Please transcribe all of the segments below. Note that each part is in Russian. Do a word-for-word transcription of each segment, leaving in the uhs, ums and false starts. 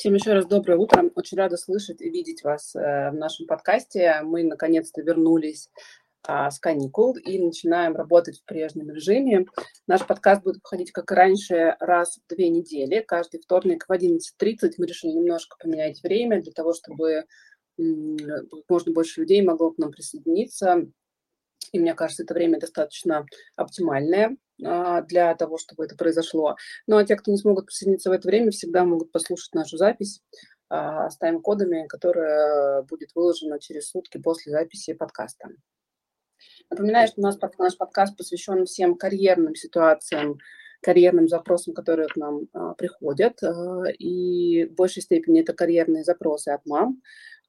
Всем еще раз доброе утро. Очень рада слышать и видеть вас в нашем подкасте. Мы наконец-то вернулись с каникул и начинаем работать в прежнем режиме. Наш подкаст будет выходить, как и раньше, раз в две недели. Каждый вторник в одиннадцать тридцать мы решили немножко поменять время для того, чтобы как можно больше людей могло к нам присоединиться. И мне кажется, это время достаточно оптимальное для того, чтобы это произошло. Ну а те, кто не смогут присоединиться в это время, всегда могут послушать нашу запись с тайм-кодами, которая будет выложена через сутки после записи подкаста. Напоминаю, что у нас наш подкаст посвящен всем карьерным ситуациям, карьерным запросам, которые к нам приходят. И в большей степени это карьерные запросы от мам,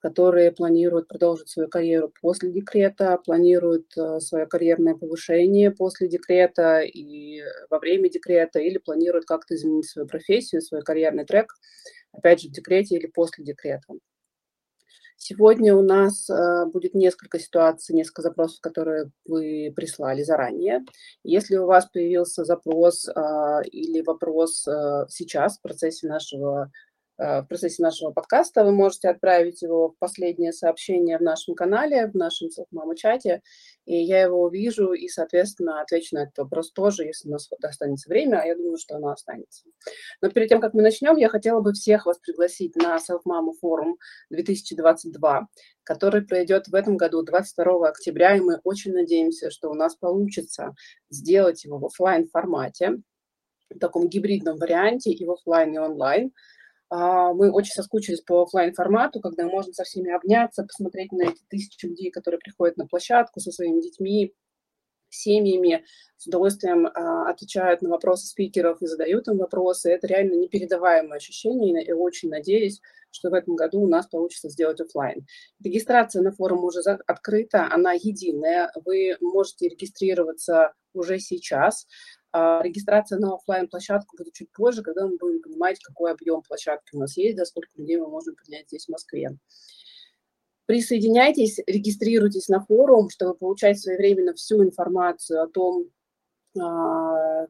которые планируют продолжить свою карьеру после декрета, планируют свое карьерное повышение после декрета и во время декрета, или планируют как-то изменить свою профессию, свой карьерный трек, опять же, в декрете или после декрета. Сегодня у нас будет несколько ситуаций, несколько запросов, которые вы прислали заранее. Если у вас появился запрос или вопрос сейчас в процессе нашего В процессе нашего подкаста, вы можете отправить его в последнее сообщение в нашем канале, в нашем SelfMama чате, и я его увижу и, соответственно, отвечу на этот вопрос тоже, если у нас останется время, а я думаю, что оно останется. Но перед тем, как мы начнем, я хотела бы всех вас пригласить на SelfMama форум две тысячи двадцать два, который пройдет в этом году двадцать второго октября, и мы очень надеемся, что у нас получится сделать его в офлайн-формате, в таком гибридном варианте, и в офлайн, и онлайн. Мы очень соскучились по офлайн-формату, когда можно со всеми обняться, посмотреть на эти тысячи людей, которые приходят на площадку со своими детьми, семьями, с удовольствием отвечают на вопросы спикеров и задают им вопросы. Это реально непередаваемое ощущение, и очень надеюсь, что в этом году у нас получится сделать офлайн. Регистрация на форум уже открыта, она единая, вы можете регистрироваться уже сейчас. Регистрация на офлайн-площадку будет чуть позже, когда мы будем понимать, какой объем площадки у нас есть, да, сколько людей мы можем принять здесь, в Москве. Присоединяйтесь, регистрируйтесь на форум, чтобы получать своевременно всю информацию о том,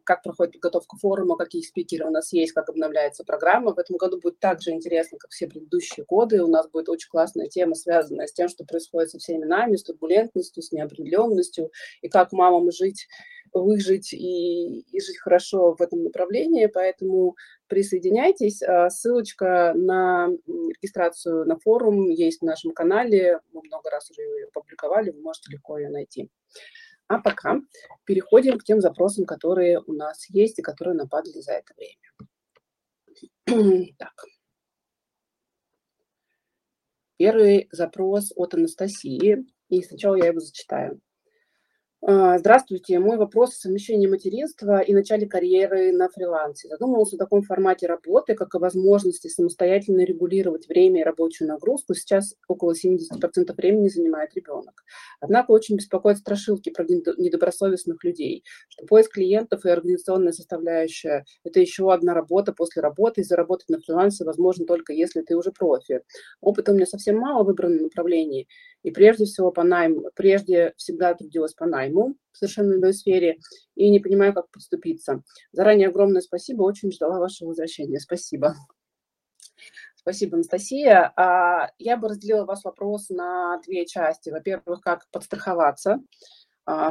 как проходит подготовка форума, какие спикеры у нас есть, как обновляется программа. В этом году будет так же интересно, как все предыдущие годы. У нас будет очень классная тема, связанная с тем, что происходит со всеми нами, с турбулентностью, с неопределенностью, и как мамам жить, выжить и, и жить хорошо в этом направлении. Поэтому присоединяйтесь. Ссылочка на регистрацию на форум есть в нашем канале. Мы много раз уже ее опубликовали, вы можете легко ее найти. А пока переходим к тем запросам, которые у нас есть и которые нападали за это время. Так. Первый запрос от Анастасии. И сначала я его зачитаю. Здравствуйте. Мой вопрос о совмещении материнства и начале карьеры на фрилансе. Задумывался о таком формате работы, как о возможности самостоятельно регулировать время и рабочую нагрузку. Сейчас около семьдесят процентов времени занимает ребенок. Однако очень беспокоят страшилки про недобросовестных людей, что поиск клиентов и организационная составляющая – это еще одна работа после работы, и заработать на фрилансе возможно только если ты уже профи. Опыта у меня совсем мало в выбранном направлении, и прежде всего по найму, прежде всегда трудилась по найму. В совершенно иной сфере, и не понимаю, как подступиться. Заранее огромное спасибо, очень ждала вашего возвращения. Спасибо. Спасибо, Анастасия. Я бы разделила ваш вопрос на две части. Во-первых, как подстраховаться,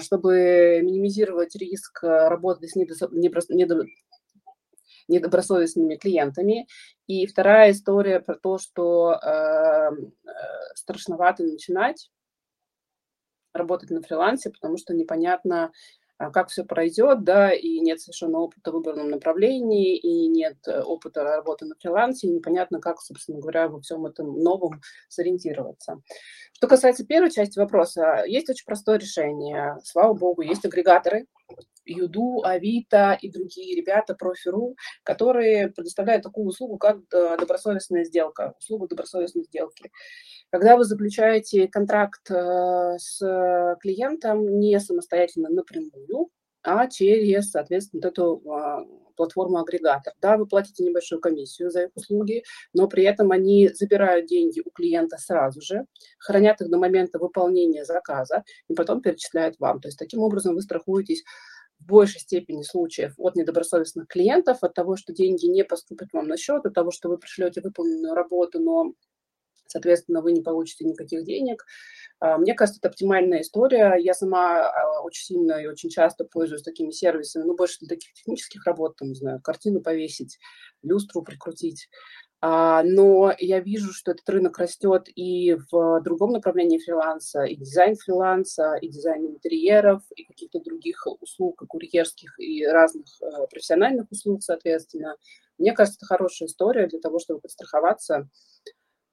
чтобы минимизировать риск работы с недобросовестными клиентами. И вторая история про то, что страшновато начинать работать на фрилансе, потому что непонятно, как все пройдет, да, и нет совершенно опыта в выбранном направлении, и нет опыта работы на фрилансе, и непонятно, как, собственно говоря, во всем этом новом сориентироваться. Что касается первой части вопроса, есть очень простое решение. Слава богу, есть агрегаторы. Юду, Авито и другие ребята, Профи.ру, которые предоставляют такую услугу, как добросовестная сделка, услугу добросовестной сделки. Когда вы заключаете контракт с клиентом не самостоятельно напрямую, а через, соответственно, вот эту платформу-агрегатор. Да, вы платите небольшую комиссию за их услуги, но при этом они забирают деньги у клиента сразу же, хранят их до момента выполнения заказа и потом перечисляют вам. То есть таким образом вы страхуетесь в большей степени случаев от недобросовестных клиентов, от того, что деньги не поступят вам на счет, от того, что вы пришлете выполненную работу, но, соответственно, вы не получите никаких денег. Мне кажется, это оптимальная история. Я сама очень сильно и очень часто пользуюсь такими сервисами, ну, больше для таких технических работ, там, не знаю, картину повесить, люстру прикрутить. Но я вижу, что этот рынок растет и в другом направлении фриланса, и дизайн фриланса, и дизайн интерьеров, и каких-то других услуг, и курьерских, и разных профессиональных услуг, соответственно. Мне кажется, это хорошая история для того, чтобы подстраховаться,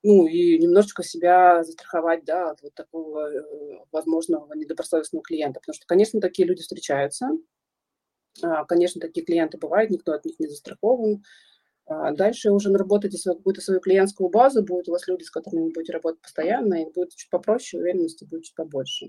ну, и немножечко себя застраховать, да, от вот такого возможного недобросовестного клиента. Потому что, конечно, такие люди встречаются, конечно, такие клиенты бывают, никто от них не застрахован. Дальше уже наработайте свою, какую-то свою клиентскую базу, будут у вас люди, с которыми вы будете работать постоянно, и будет чуть попроще, уверенности будет чуть побольше.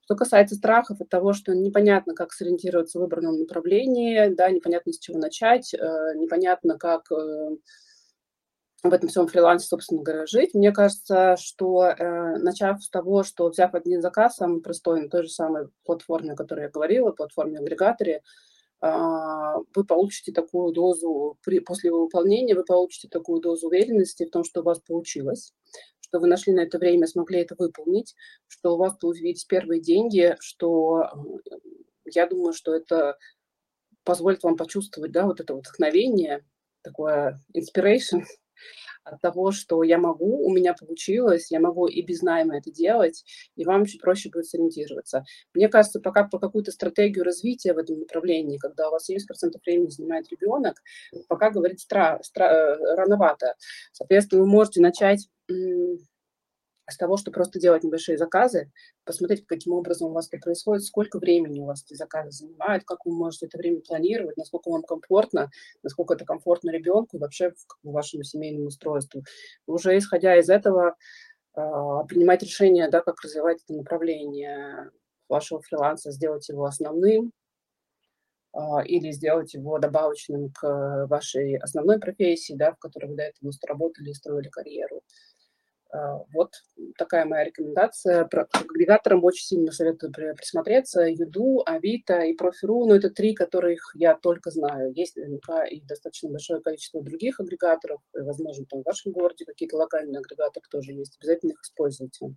Что касается страхов, от того, что непонятно, как сориентироваться в выбранном направлении, да, непонятно, с чего начать, непонятно, как в этом всем фрилансе, собственно говоря, жить. Мне кажется, что начав с того, что взяв один заказ, самый простой, на той же самой платформе, о которой я говорила, платформе-агрегаторе, вы получите такую дозу, при, после его выполнения вы получите такую дозу уверенности в том, что у вас получилось, что вы нашли на это время, смогли это выполнить, что у вас появились первые деньги, что я думаю, что это позволит вам почувствовать, да, вот это вот вдохновение, такое inspiration от того, что я могу, у меня получилось, я могу и без найма это делать, и вам чуть проще будет сориентироваться. Мне кажется, пока по какую-то стратегию развития в этом направлении, когда у вас семьдесят процентов времени занимает ребенок, пока говорить стра- стра- рановато. Соответственно, вы можете начать м- с того, что просто делать небольшие заказы, посмотреть, каким образом у вас это происходит, сколько времени у вас эти заказы занимают, как вы можете это время планировать, насколько вам комфортно, насколько это комфортно ребенку и вообще вашему семейному устройству. Уже исходя из этого, принимать решение, да, как развивать это направление вашего фриланса, сделать его основным или сделать его добавочным к вашей основной профессии, да, в которой вы до этого работали и строили карьеру. Вот такая моя рекомендация. К агрегаторам очень сильно советую присмотреться. Юду, Авито и Профи.ру. Но это три, которых я только знаю. Есть наверняка и достаточно большое количество других агрегаторов. И, возможно, там в вашем городе какие-то локальные агрегаторы тоже есть. Обязательно их используйте.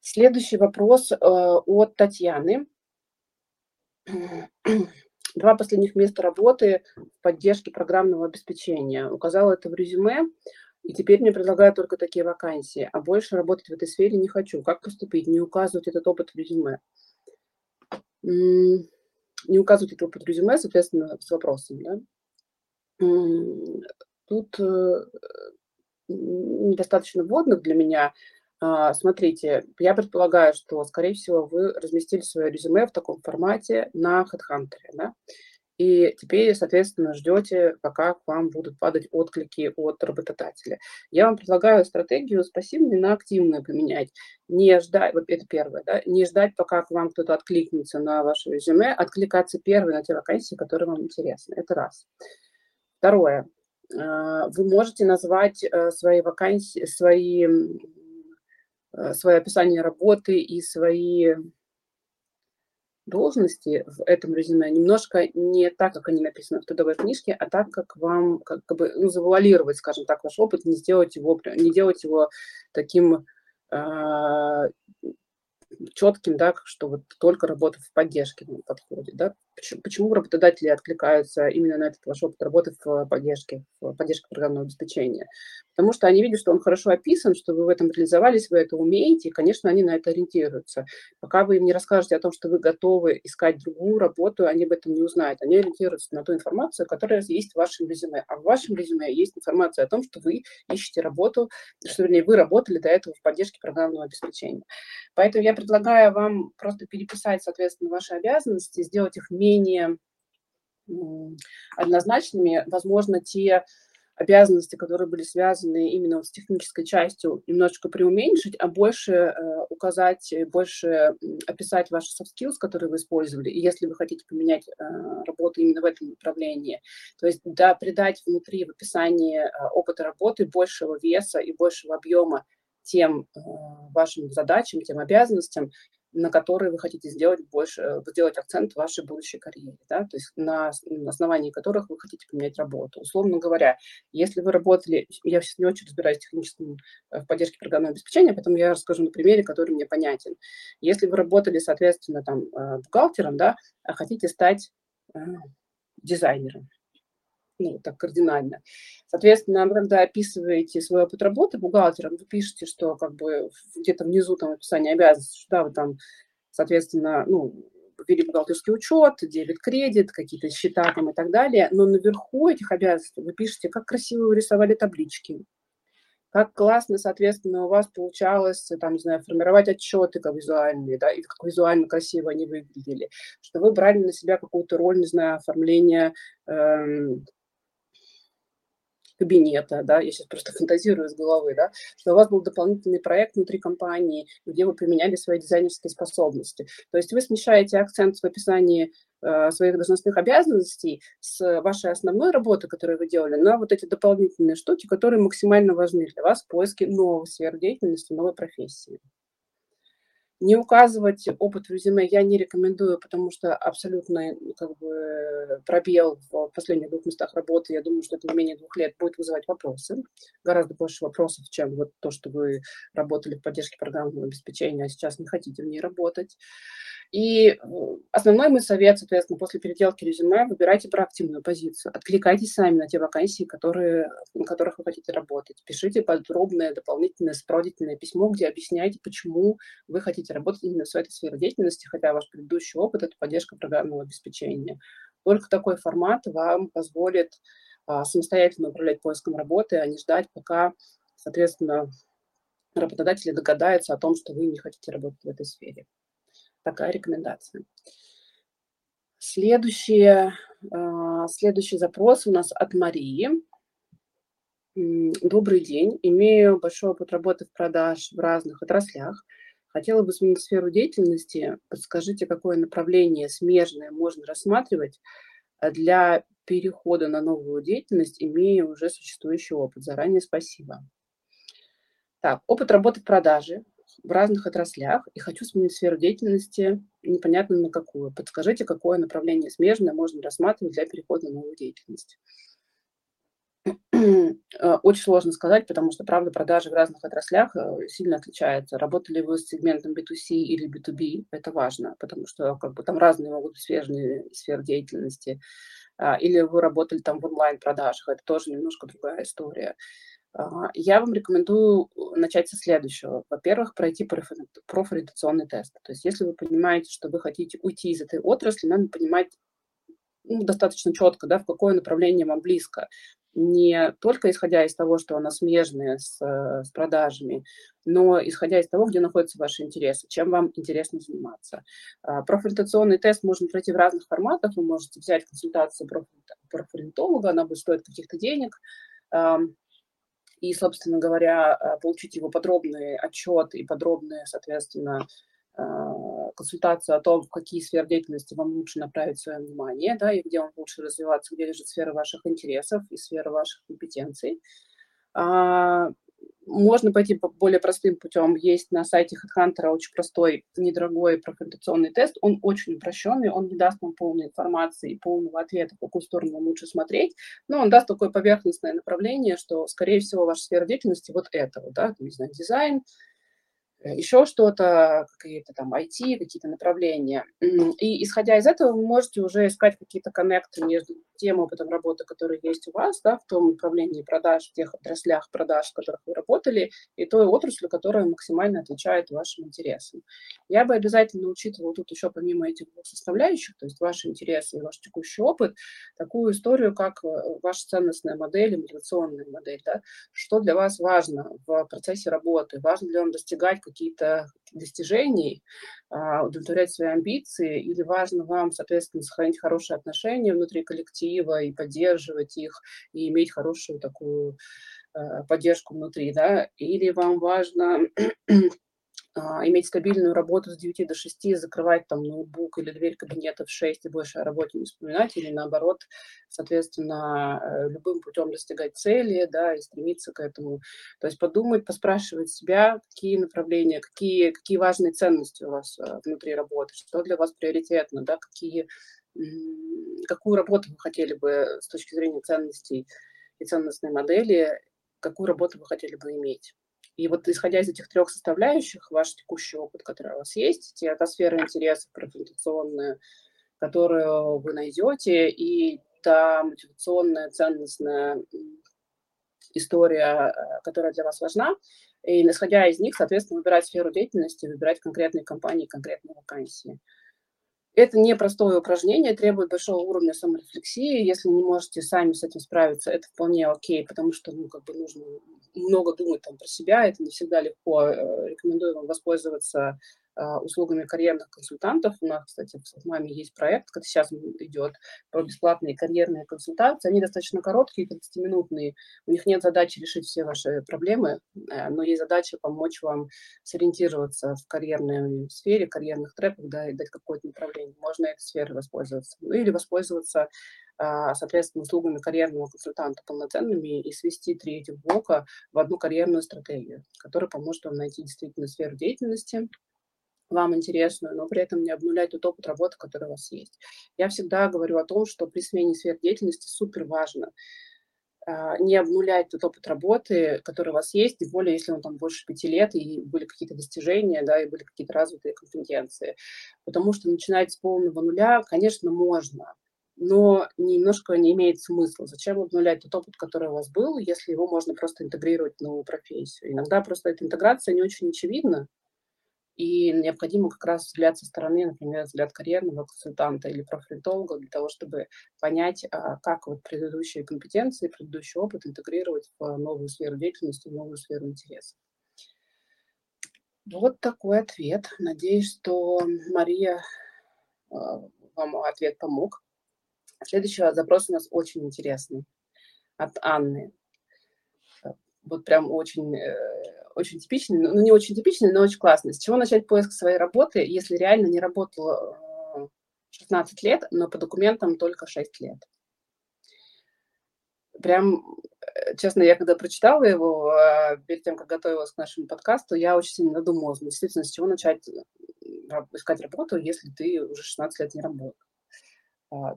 Следующий вопрос от Татьяны. Два последних места работы в поддержке программного обеспечения. Указала это в резюме. И теперь мне предлагают только такие вакансии, а больше работать в этой сфере не хочу. Как поступить? Не указывать этот опыт в резюме. Не указывать этот опыт в резюме, соответственно, с вопросом. Да? Тут недостаточно вводных для меня. Смотрите, я предполагаю, что, скорее всего, вы разместили свое резюме в таком формате на HeadHunter, да? И теперь, соответственно, ждете, пока к вам будут падать отклики от работодателя. Я вам предлагаю стратегию с пассивной на активную поменять. Не ждать, вот это первое, да, не ждать, пока к вам кто-то откликнется на ваше резюме, откликаться первой на те вакансии, которые вам интересны. Это раз. Второе. Вы можете назвать свои вакансии, свои, свои описания работы и свои должности в этом резюме немножко не так, как они написаны в трудовой книжке, а так, как вам, как бы, ну, завуалировать, скажем так, ваш опыт, не сделать его, не делать его таким э, четким, да, что вот только работа в поддержке подходит, да. Почему, почему работодатели откликаются именно на этот ваш опыт работы в поддержке, в поддержке программного обеспечения? Потому что они видят, что он хорошо описан, что вы в этом реализовались, вы это умеете, и, конечно, они на это ориентируются. Пока вы им не расскажете о том, что вы готовы искать другую работу, они об этом не узнают. Они ориентируются на ту информацию, которая есть в вашем резюме. А в вашем резюме есть информация о том, что вы ищете работу, что, вернее, вы работали до этого в поддержке программного обеспечения. Поэтому я предлагаю вам просто переписать, соответственно, ваши обязанности, сделать их менее однозначными. Возможно, те обязанности, которые были связаны именно с технической частью, немножечко приуменьшить, а больше э, указать, больше описать ваши soft skills, которые вы использовали, и если вы хотите поменять э, работу именно в этом направлении. То есть, да, придать внутри в описании э, опыта работы большего веса и большего объема тем э, вашим задачам, тем обязанностям, на которые вы хотите сделать больше, сделать акцент в вашей будущей карьере, да, то есть на основании которых вы хотите поменять работу. Условно говоря, если вы работали, я сейчас не очень разбираюсь в техническом, в поддержке программного обеспечения, поэтому я расскажу на примере, который мне понятен. Если вы работали, соответственно, там, бухгалтером, да, а хотите стать дизайнером, ну, так кардинально. Соответственно, когда описываете свой опыт работы бухгалтером, вы пишете, что как бы где-то внизу там описание обязанностей, да, вы там, соответственно, ну, вели бухгалтерский учет, дебет-кредит, какие-то счета там и так далее, но наверху этих обязанностей вы пишете, как красиво вы рисовали таблички, как классно, соответственно, у вас получалось, там, не знаю, формировать отчеты как визуальные, да, и как визуально красиво они выглядели, что вы брали на себя какую-то роль, не знаю, оформления эм, кабинета, да, я сейчас просто фантазирую из головы, да, что у вас был дополнительный проект внутри компании, где вы применяли свои дизайнерские способности. То есть вы смещаете акцент в описании э, своих должностных обязанностей с вашей основной работы, которую вы делали, на вот эти дополнительные штуки, которые максимально важны для вас в поиске новой сферы деятельности, новой профессии. Не указывать опыт в резюме я не рекомендую, потому что абсолютно как бы, пробел в последних двух местах работы, я думаю, что это не менее двух лет будет вызывать вопросы. Гораздо больше вопросов, чем вот то, что вы работали в поддержке программного обеспечения, а сейчас не хотите в ней работать. И основной мой совет, соответственно, после переделки резюме выбирайте проактивную позицию. Откликайтесь сами на те вакансии, которые, на которых вы хотите работать. Пишите подробное, дополнительное, сопроводительное письмо, где объясняете, почему вы хотите работать именно в этой сфере деятельности, хотя ваш предыдущий опыт – это поддержка программного обеспечения. Только такой формат вам позволит а, самостоятельно управлять поиском работы, а не ждать, пока, соответственно, работодатели догадаются о том, что вы не хотите работать в этой сфере. Такая рекомендация. Следующие, а, следующий запрос у нас от Марии. Добрый день. Имею большой опыт работы в продаж в разных отраслях. Хотела бы сменить сферу деятельности. Подскажите, какое направление смежное можно рассматривать для перехода на новую деятельность, имея уже существующий опыт? Заранее спасибо. Так, опыт работы в продаже в разных отраслях и хочу сменить сферу деятельности, непонятно на какую. Подскажите, какое направление смежное можно рассматривать для перехода на новую деятельность? Очень сложно сказать, потому что, правда, продажи в разных отраслях сильно отличаются. Работали вы с сегментом би ту си или би ту би, это важно, потому что как бы, там разные могут быть свежие сферы деятельности. Или вы работали там в онлайн-продажах, это тоже немножко другая история. Я вам рекомендую начать со следующего. Во-первых, пройти профориентационный тест. То есть если вы понимаете, что вы хотите уйти из этой отрасли, надо понимать, ну, достаточно четко, да, в какое направление вам близко. Не только исходя из того, что она смежная с, с продажами, но исходя из того, где находятся ваши интересы, чем вам интересно заниматься. Профориентационный тест можно пройти в разных форматах. Вы можете взять консультацию профориентолога, она будет стоить каких-то денег. И, собственно говоря, получить его подробный отчет и подробные, соответственно, консультацию о том, в какие сферы деятельности вам лучше направить свое внимание, да, и где вам лучше развиваться, где лежит сфера ваших интересов и сфера ваших компетенций. А, можно пойти по более простым путем. Есть на сайте HeadHunter очень простой, недорогой профориентационный тест. Он очень упрощенный, он не даст вам полной информации и полного ответа, в какую сторону вам лучше смотреть, но он даст такое поверхностное направление, что, скорее всего, ваша сфера деятельности вот этого, да, не знаю, дизайн, еще что-то, какие-то там ай ти, какие-то направления. И исходя из этого вы можете уже искать какие-то коннекты между тем опытом работы, который есть у вас, да, в том направлении продаж, в тех отраслях продаж, в которых вы работали, и той отраслью, которая максимально отвечает вашим интересам. Я бы обязательно учитывала тут еще помимо этих двух составляющих, то есть ваши интересы и ваш текущий опыт, такую историю, как ваша ценностная модель, мотивационная модель, да, что для вас важно в процессе работы, важно ли вам достигать какие-то достижений, удовлетворять свои амбиции, или важно вам, соответственно, сохранить хорошие отношения внутри коллектива и поддерживать их, и иметь хорошую такую поддержку внутри, да, или вам важно а, иметь стабильную работу с девяти до шести, закрывать там ноутбук или дверь кабинета в шесть и больше о работе не вспоминать, или наоборот, соответственно, любым путем достигать цели, да, и стремиться к этому. То есть подумать, поспрашивать себя, какие направления, какие, какие важные ценности у вас внутри работы, что для вас приоритетно, да, какие, какую работу вы хотели бы с точки зрения ценностей и ценностной модели, какую работу вы хотели бы иметь. И вот исходя из этих трех составляющих, ваш текущий опыт, который у вас есть, те, та сфера интересов профориентационная, которую вы найдете, и та мотивационная, ценностная история, которая для вас важна, и исходя из них, соответственно, выбирать сферу деятельности, выбирать конкретные компании, конкретные вакансии. Это непростое упражнение, требует большого уровня саморефлексии. Если не можете сами с этим справиться, это вполне окей, потому что ну, как бы нужно много думать там, про себя, это не всегда легко. Рекомендую вам воспользоваться а, услугами карьерных консультантов. У нас, кстати, в SelfMama есть проект, который сейчас идет, про бесплатные карьерные консультации. Они достаточно короткие, тридцатиминутные. У них нет задачи решить все ваши проблемы, но есть задача помочь вам сориентироваться в карьерной сфере, карьерных трэпах, да, и дать какое-то направление. Можно этой сферой воспользоваться. Ну, или воспользоваться, соответственно, услугами карьерного консультанта полноценными и свести три этих блока в одну карьерную стратегию, которая поможет вам найти действительно сферу деятельности, вам интересную, но при этом не обнулять тот опыт работы, который у вас есть. Я всегда говорю о том, что при смене сфер деятельности супер важно не обнулять тот опыт работы, который у вас есть, тем более, если он там больше пяти лет, и были какие-то достижения, да, и были какие-то развитые компетенции. Потому что начинать с полного нуля, конечно, можно, но немножко не имеет смысла. Зачем обнулять тот опыт, который у вас был, если его можно просто интегрировать в новую профессию? Иногда просто эта интеграция не очень очевидна, и необходимо как раз взгляд со стороны, например, взгляд карьерного консультанта или профориентолога для того, чтобы понять, как вот предыдущие компетенции, предыдущий опыт интегрировать в новую сферу деятельности, в новую сферу интереса. Вот такой ответ. Надеюсь, что Мария вам ответ помог. Следующий запрос у нас очень интересный от Анны. Вот прям очень... очень типичный, ну не очень типичный, но очень классный. С чего начать поиск своей работы, если реально не работала шестнадцать лет, но по документам только шесть лет? Прям, честно, я когда прочитала его, перед тем, как готовилась к нашему подкасту, я очень сильно задумалась, действительно, с чего начать искать работу, если ты уже шестнадцать лет не работал.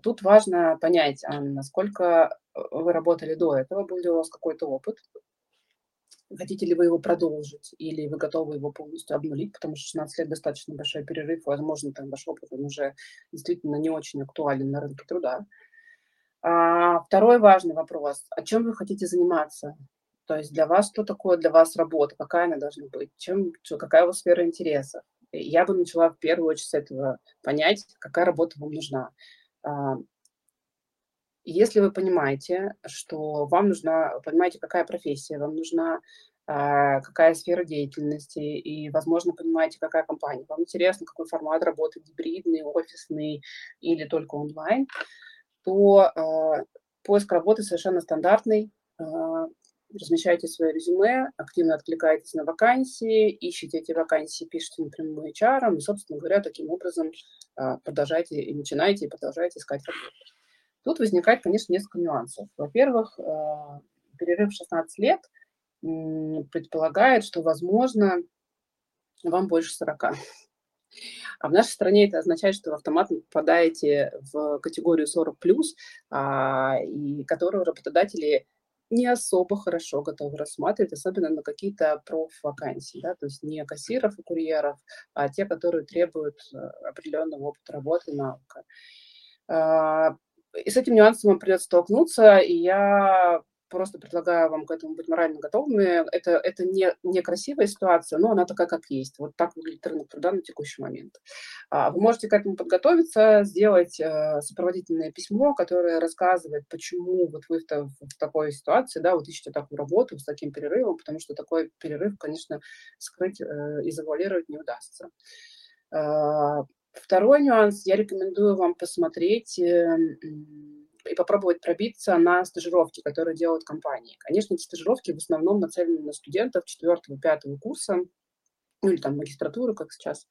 Тут важно понять, Анна, насколько вы работали до этого, был ли у вас какой-то опыт, хотите ли вы его продолжить, или вы готовы его полностью обнулить, потому что шестнадцать лет достаточно большой перерыв, возможно, там ваш опыт уже действительно не очень актуален на рынке труда. А второй важный вопрос, о чем вы хотите заниматься? То есть для вас, что такое для вас работа, какая она должна быть, чем, какая у вас сфера интересов? Я бы начала в первую очередь с этого понять, какая работа вам нужна. Если вы понимаете, что вам нужна, понимаете, какая профессия вам нужна, какая сфера деятельности, и, возможно, понимаете, какая компания. Вам интересно, какой формат работы, гибридный, офисный или только онлайн, то поиск работы совершенно стандартный. Размещайте свое резюме, активно откликаетесь на вакансии, ищите эти вакансии, пишите напрямую эйч ар, и, собственно говоря, таким образом продолжайте и начинайте, и продолжайте искать работу. Тут возникает, конечно, несколько нюансов. Во-первых, перерыв шестнадцать лет предполагает, что, возможно, вам больше сорока. А в нашей стране это означает, что вы автоматом попадаете в категорию сорок плюс, и которую работодатели не особо хорошо готовы рассматривать, особенно на какие-то профвакансии, да, то есть не кассиров и курьеров, а те, которые требуют определенного опыта работы, навыка. И с этим нюансом вам придется столкнуться, и я просто предлагаю вам к этому быть морально готовыми. Это, это не, не красивая ситуация, но она такая, как есть. Вот так выглядит рынок труда на текущий момент. Вы можете к этому подготовиться, сделать сопроводительное письмо, которое рассказывает, почему вот вы в такой ситуации, да, вот ищете такую работу с таким перерывом, потому что такой перерыв, конечно, скрыть и завуалировать не удастся. Второй нюанс. Я рекомендую вам посмотреть и попробовать пробиться на стажировки, которые делают компании. Конечно, эти стажировки в основном нацелены на студентов четвёртого-пятого курса, ну или там магистратуру, как сейчас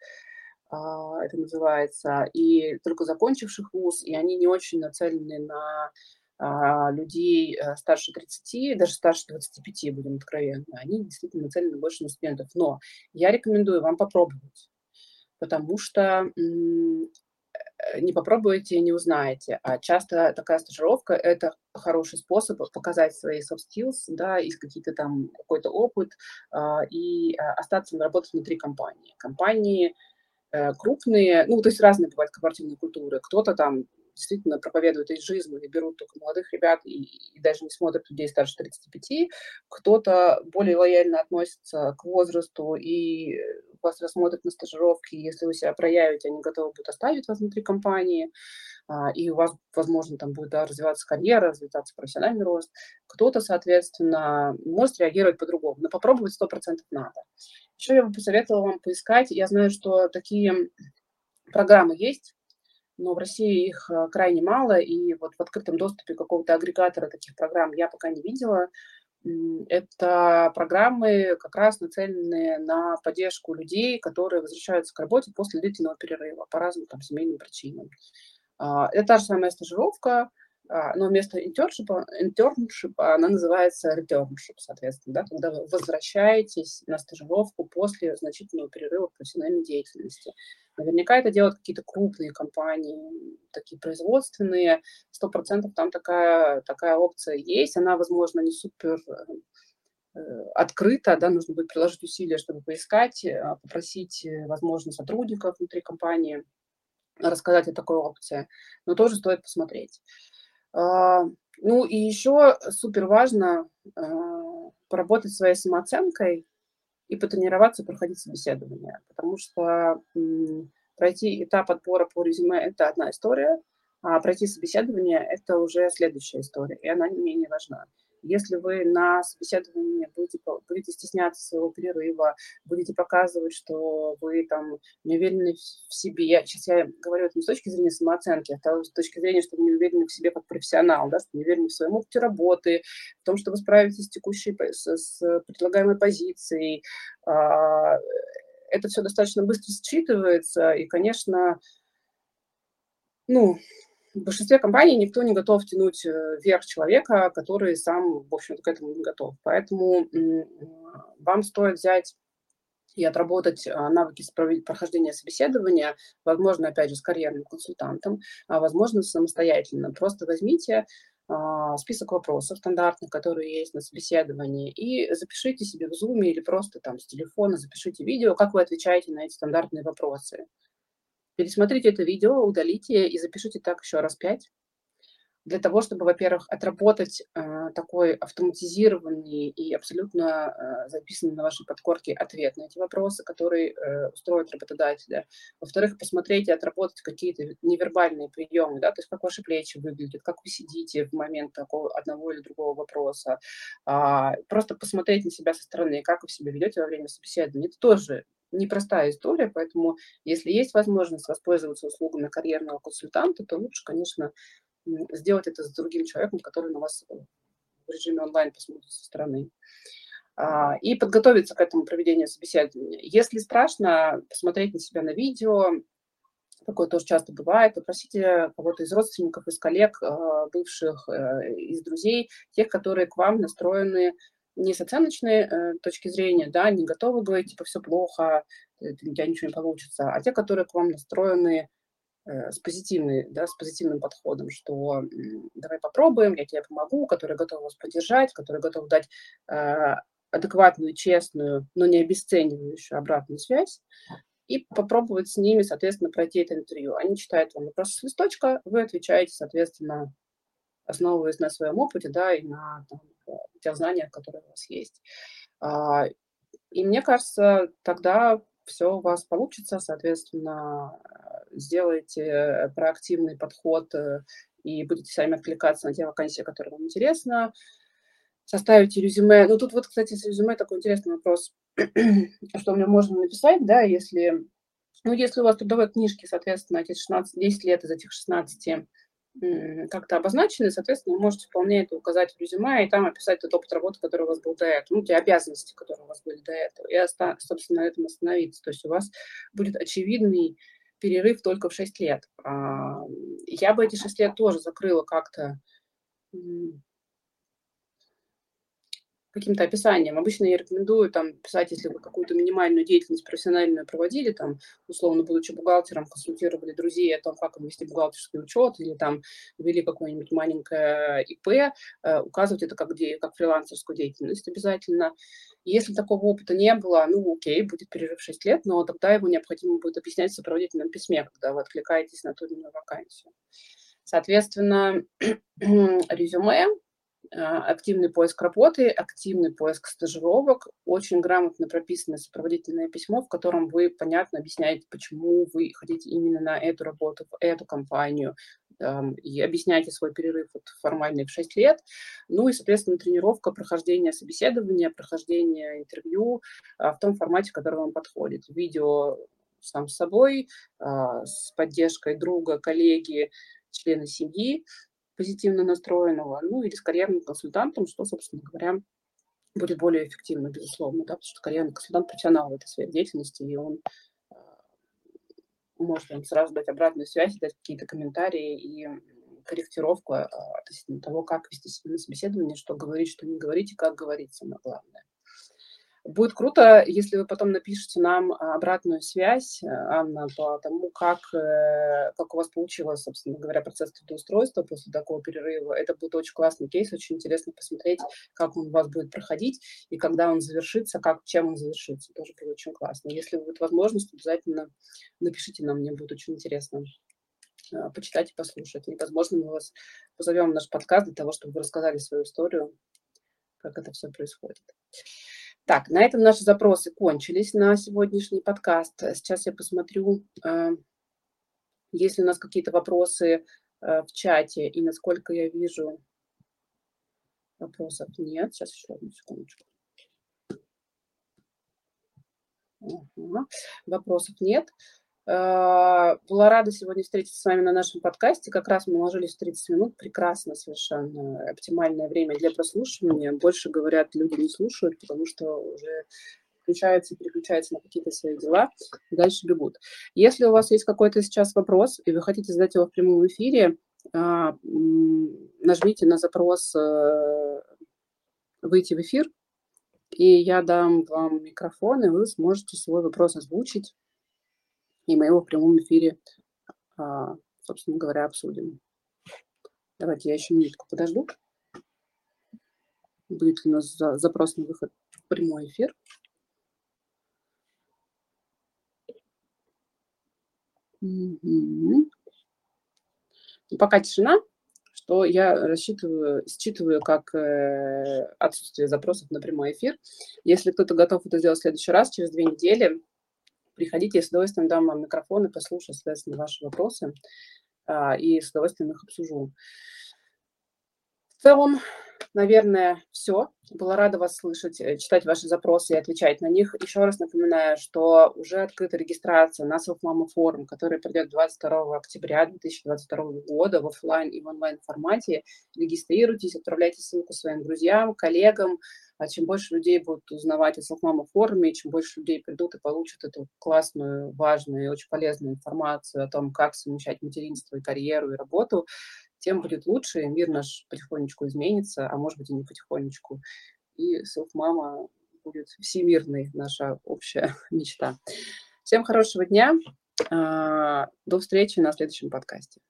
а, это называется, и только закончивших вуз, и они не очень нацелены на а, людей старше тридцати, даже старше двадцати пяти, будем откровенны, они действительно нацелены больше на студентов. Но я рекомендую вам попробовать, потому что м- не попробуете, не узнаете. А часто такая стажировка – это хороший способ показать свои soft skills, да, и какие-то там, какой-то опыт, и остаться работать внутри компании. Компании крупные, ну, то есть разные бывают корпоративные культуры. Кто-то там действительно проповедует эйджизм и берут только молодых ребят и, и даже не смотрят людей старше тридцати пяти. Кто-то более лояльно относится к возрасту и вас рассмотрят на стажировке. Если вы себя проявите, они готовы будут оставить вас внутри компании, и у вас, возможно, там будет, да, развиваться карьера, развиваться профессиональный рост. Кто-то, соответственно, может реагировать по-другому, но попробовать сто процентов надо. Еще я бы посоветовала вам поискать. Я знаю, что такие программы есть, но в России их крайне мало, и вот в открытом доступе какого-то агрегатора таких программ я пока не видела. Это программы, как раз нацеленные на поддержку людей, которые возвращаются к работе после длительного перерыва по разным там семейным причинам. Это та же самая стажировка, но вместо интерншипа, интерншипа она называется ретёрншип, соответственно, да, когда вы возвращаетесь на стажировку после значительного перерыва в профессиональной деятельности. Наверняка это делают какие-то крупные компании, такие производственные, сто процентов там такая, такая опция есть, она, возможно, не супер открыто, да, нужно будет приложить усилия, чтобы поискать, попросить, возможно, сотрудников внутри компании рассказать о такой опции, но тоже стоит посмотреть. Ну и еще супер важно поработать своей самооценкой и потренироваться, проходить собеседование, потому что пройти этап отбора по резюме – это одна история, а пройти собеседование – это уже следующая история, и она не менее важна. Если вы на собеседовании будете, будете стесняться своего перерыва, будете показывать, что вы там не уверены в себе. Я, сейчас я говорю это не с точки зрения самооценки, а с точки зрения, что вы не уверены в себе как профессионал, да, что не уверены в своем опыте работы, в том, что вы справитесь с текущей, с, с предлагаемой позицией. Это все достаточно быстро считывается, и, конечно, ну... В большинстве компаний никто не готов тянуть вверх человека, который сам, в общем-то, к этому не готов. Поэтому вам стоит взять и отработать навыки прохождения собеседования, возможно, опять же, с карьерным консультантом, а возможно, самостоятельно. Просто возьмите список вопросов стандартных, которые есть на собеседовании, и запишите себе в Zoom или просто там с телефона, запишите видео, как вы отвечаете на эти стандартные вопросы. Пересмотрите это видео, удалите и запишите так еще раз пять, для того, чтобы, во-первых, отработать э, такой автоматизированный и абсолютно э, записанный на вашей подкорке ответ на эти вопросы, которые э, устроит работодателя. Во-вторых, посмотреть и отработать какие-то невербальные приемы, да, то есть как ваши плечи выглядят, как вы сидите в момент такого одного или другого вопроса. А, просто посмотреть на себя со стороны, как вы себя ведете во время собеседования. Это тоже непростая история, поэтому если есть возможность воспользоваться услугами карьерного консультанта, то лучше, конечно, сделать это с другим человеком, который на вас в режиме онлайн посмотрит со стороны. И подготовиться к этому проведению собеседования. Если страшно, посмотреть на себя на видео, такое тоже часто бывает, попросите кого-то из родственников, из коллег, бывших, из друзей, тех, которые к вам настроены не с оценочной э, точки зрения, да, не готовы говорить, типа, все плохо, у тебя ничего не получится, а те, которые к вам настроены э, с позитивной, да, с позитивным подходом, что давай попробуем, я тебе помогу, которые готовы вас поддержать, которые готовы дать э, адекватную, честную, но не обесценивающую обратную связь, и попробовать с ними, соответственно, пройти это интервью. Они читают вам вопрос с листочка, вы отвечаете, соответственно, основываясь на своем опыте, да, и на там, тех знаниях, которые у вас есть. И мне кажется, тогда все у вас получится, соответственно, сделаете проактивный подход и будете сами откликаться на те вакансии, которые вам интересны, составите резюме. Ну, тут вот, кстати, с резюме такой интересный вопрос, что мне можно написать, да, если, ну, если у вас трудовые книжки, соответственно, эти шестнадцать, десять лет из этих шестнадцати как-то обозначены, соответственно, вы можете вполне это указать в резюме и там описать тот опыт работы, который у вас был до этого, ну, те обязанности, которые у вас были до этого, и, собственно, на этом остановиться. То есть у вас будет очевидный перерыв только в шесть лет. Я бы эти шесть лет тоже закрыла как-то каким-то описанием. Обычно я рекомендую там писать, если вы какую-то минимальную деятельность профессиональную проводили, там, условно, будучи бухгалтером, консультировали друзей о том, как им вести бухгалтерский учет, или там вели какое-нибудь маленькое ИП, э, указывать это как, как фрилансерскую деятельность обязательно. Если такого опыта не было, ну, окей, будет перерыв шесть лет, но тогда его необходимо будет объяснять в сопроводительном письме, когда вы откликаетесь на ту или иную вакансию. Соответственно, резюме, активный поиск работы, активный поиск стажировок, очень грамотно прописанное сопроводительное письмо, в котором вы понятно объясняете, почему вы хотите именно на эту работу, в эту компанию, и объясняете свой перерыв вот, формальный в шесть лет. Ну и, соответственно, тренировка, прохождение собеседования, прохождение интервью в том формате, который вам подходит. Видео сам с собой, с поддержкой друга, коллеги, члена семьи, позитивно настроенного, ну или с карьерным консультантом, что, собственно говоря, будет более эффективно, безусловно, да, потому что карьерный консультант профессионал в этой сфере деятельности, и он э, может вам сразу дать обратную связь, дать какие-то комментарии и корректировку э, относительно того, как вести себя на собеседовании, что говорить, что не говорить и как говорить, самое главное. Будет круто, если вы потом напишите нам обратную связь, Анна, по тому, как, как у вас получилось, собственно говоря, процесс трудоустройства после такого перерыва. Это будет очень классный кейс, очень интересно посмотреть, как он у вас будет проходить и когда он завершится, как, чем он завершится. Тоже будет очень классно. Если будет возможность, обязательно напишите нам, мне будет очень интересно почитать и послушать. И, возможно, мы вас позовем в наш подкаст для того, чтобы вы рассказали свою историю, как это все происходит. Так, на этом наши запросы кончились на сегодняшний подкаст. Сейчас я посмотрю, есть ли у нас какие-то вопросы в чате, и насколько я вижу, вопросов нет. Сейчас еще одну секундочку. Угу. Вопросов нет. Была рада сегодня встретиться с вами на нашем подкасте. Как раз мы уложились в тридцать минут. Прекрасно совершенно. Оптимальное время для прослушивания. Больше, говорят, люди не слушают, потому что уже включаются и переключаются на какие-то свои дела. Дальше бегут. Если у вас есть какой-то сейчас вопрос, и вы хотите задать его в прямом эфире, нажмите на запрос «Выйти в эфир», и я дам вам микрофон, и вы сможете свой вопрос озвучить. И мы его в прямом эфире, собственно говоря, обсудим. Давайте я еще минутку подожду. Будет ли у нас запрос на выход в прямой эфир? Угу. Пока тишина, что я рассчитываю, считываю как отсутствие запросов на прямой эфир. Если кто-то готов это сделать в следующий раз, через две недели, приходите, я с удовольствием дам вам микрофон и послушаю, соответственно, ваши вопросы, и с удовольствием их обсужу. В целом, наверное, все. Была рада вас слышать, читать ваши запросы и отвечать на них. Еще раз напоминаю, что уже открыта регистрация на SelfMama форум, который пройдет двадцать второго октября две тысячи двадцать второго года в офлайн и в онлайн формате. Регистрируйтесь, отправляйте ссылку своим друзьям, коллегам. А чем больше людей будут узнавать о SelfMama форуме, чем больше людей придут и получат эту классную, важную и очень полезную информацию о том, как совмещать материнство и карьеру, и работу, тем будет лучше, и мир наш потихонечку изменится, а может быть и не потихонечку. И SelfMama будет всемирной, наша общая мечта. Всем хорошего дня. До встречи на следующем подкасте.